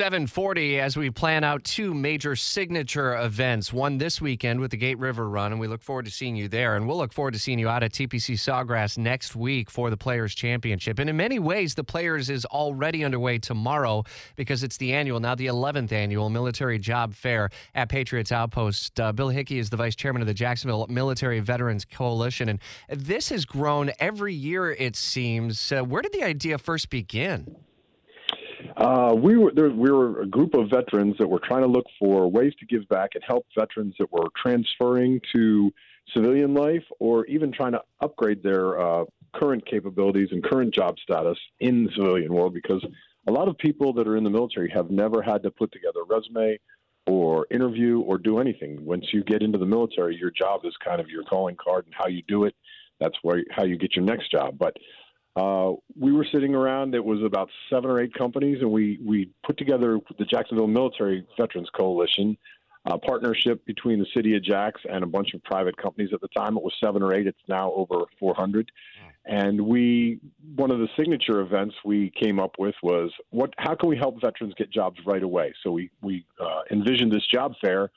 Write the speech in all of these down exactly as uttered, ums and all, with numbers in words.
seven forty as we plan out two major signature events, one this weekend with the Gate River Run, and we look forward to seeing you there. And we'll look forward to seeing you out at T P C Sawgrass next week for the Players' Championship. And in many ways, the Players is already underway tomorrow because it's the annual, now the eleventh annual Military Job Fair at Patriots Outpost. Uh, Bill Hickey is the vice chairman of the Jacksonville Military Veterans Coalition, and this has grown every year, it seems. Uh, where did the idea first begin? Uh, we were there, we were a group of veterans that were trying to look for ways to give back and help veterans that were transferring to civilian life or even trying to upgrade their uh, current capabilities and current job status in the civilian world, because a lot of people that are in the military have never had to put together a resume or interview or do anything. Once you get into the military, your job is kind of your calling card, and how you do it, that's where how you get your next job. But Uh, we were sitting around, it was about seven or eight companies, and we, we put together the Jacksonville Military Veterans Coalition, a partnership between the city of Jax and a bunch of private companies at the time. It was seven or eight. It's now over four hundred. And we, one of the signature events we came up with was, what? how can we help veterans get jobs right away? So we, we uh, envisioned this job fair,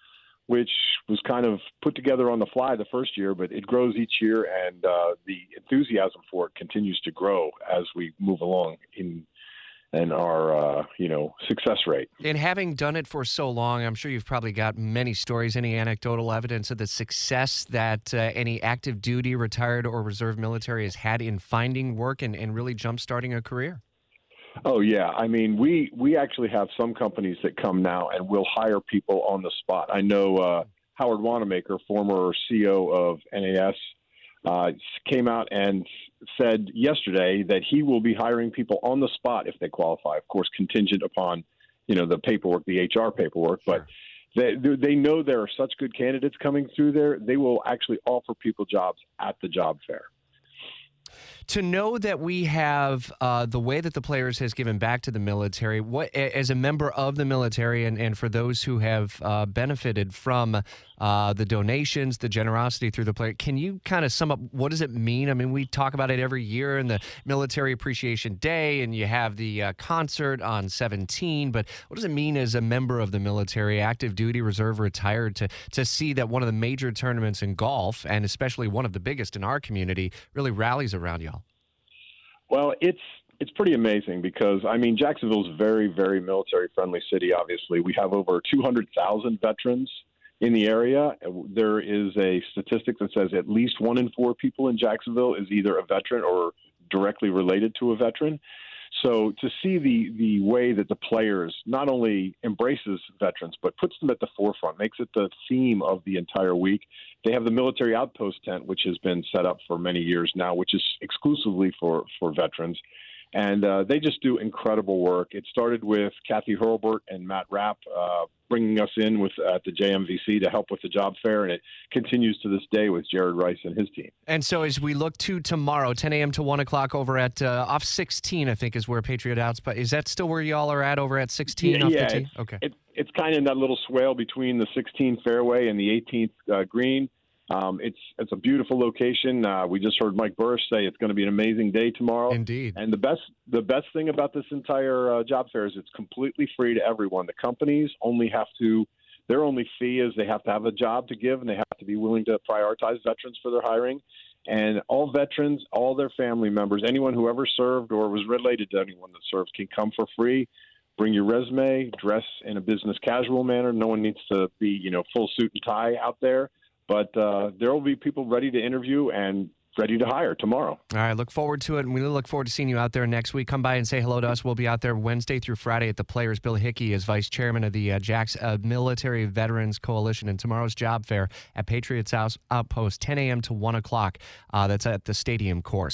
which was kind of put together on the fly the first year, but it grows each year, and uh, the enthusiasm for it continues to grow as we move along in and our, uh, you know, success rate. And having done it for so long, I'm sure you've probably got many stories, any anecdotal evidence of the success that uh, any active duty, retired, or reserve military has had in finding work and, and really jump-starting a career. Oh, yeah. I mean, we, we actually have some companies that come now and will hire people on the spot. I know uh, Howard Wanamaker, former C E O of N A S, uh, came out and said yesterday that he will be hiring people on the spot if they qualify. Of course, contingent upon, you know, the paperwork, the H R paperwork. Sure. But they, they know there are such good candidates coming through there. They will actually offer people jobs at the job fair. To know that we have uh, the way that the Players has given back to the military, what, as a member of the military, and, and for those who have uh, benefited from uh, the donations, the generosity through the Players, can you kind of sum up what does it mean? I mean, we talk about it every year in the Military Appreciation Day, and you have the uh, concert on seventeen, but what does it mean as a member of the military, active duty, reserve, retired, to, to see that one of the major tournaments in golf, and especially one of the biggest in our community, really rallies around you? Well, it's it's pretty amazing because, I mean, Jacksonville's a very, very military-friendly city, obviously. We have over two hundred thousand veterans in the area. There is a statistic that says at least one in four people in Jacksonville is either a veteran or directly related to a veteran. So to see the, the way that the Players not only embraces veterans but puts them at the forefront, makes it the theme of the entire week. They have the Military Outpost tent, which has been set up for many years now, which is exclusively for, for veterans. And uh, they just do incredible work. It started with Kathy Hurlburt and Matt Rapp uh, bringing us in with at uh, the J M V C to help with the job fair, and it continues to this day with Jared Rice and his team. And so as we look to tomorrow, ten a.m. to one o'clock over at uh, off sixteen, I think is where Patriot Outpost. Is that still where y'all are at, over at sixteen? Yeah, off yeah the it's, okay. it, it's kind of in that little swale between the sixteenth fairway and the eighteenth uh, green. Um, it's it's a beautiful location. Uh, we just heard Mike Burrish say it's going to be an amazing day tomorrow. Indeed. And the best the best thing about this entire uh, job fair is it's completely free to everyone. The companies only have to their only fee is they have to have a job to give, and they have to be willing to prioritize veterans for their hiring. And all veterans, all their family members, anyone who ever served or was related to anyone that served can come for free. Bring your resume, dress in a business casual manner. No one needs to be, you know, full suit and tie out there. But uh, there will be people ready to interview and ready to hire tomorrow. All right, look forward to it, and we look forward to seeing you out there next week. Come by and say hello to us. We'll be out there Wednesday through Friday at the Players. Bill Hickey is vice chairman of the uh, Jax uh, Military Veterans Coalition, and tomorrow's job fair at Patriots House Outpost, ten a.m. to one o'clock. Uh, that's at the stadium course.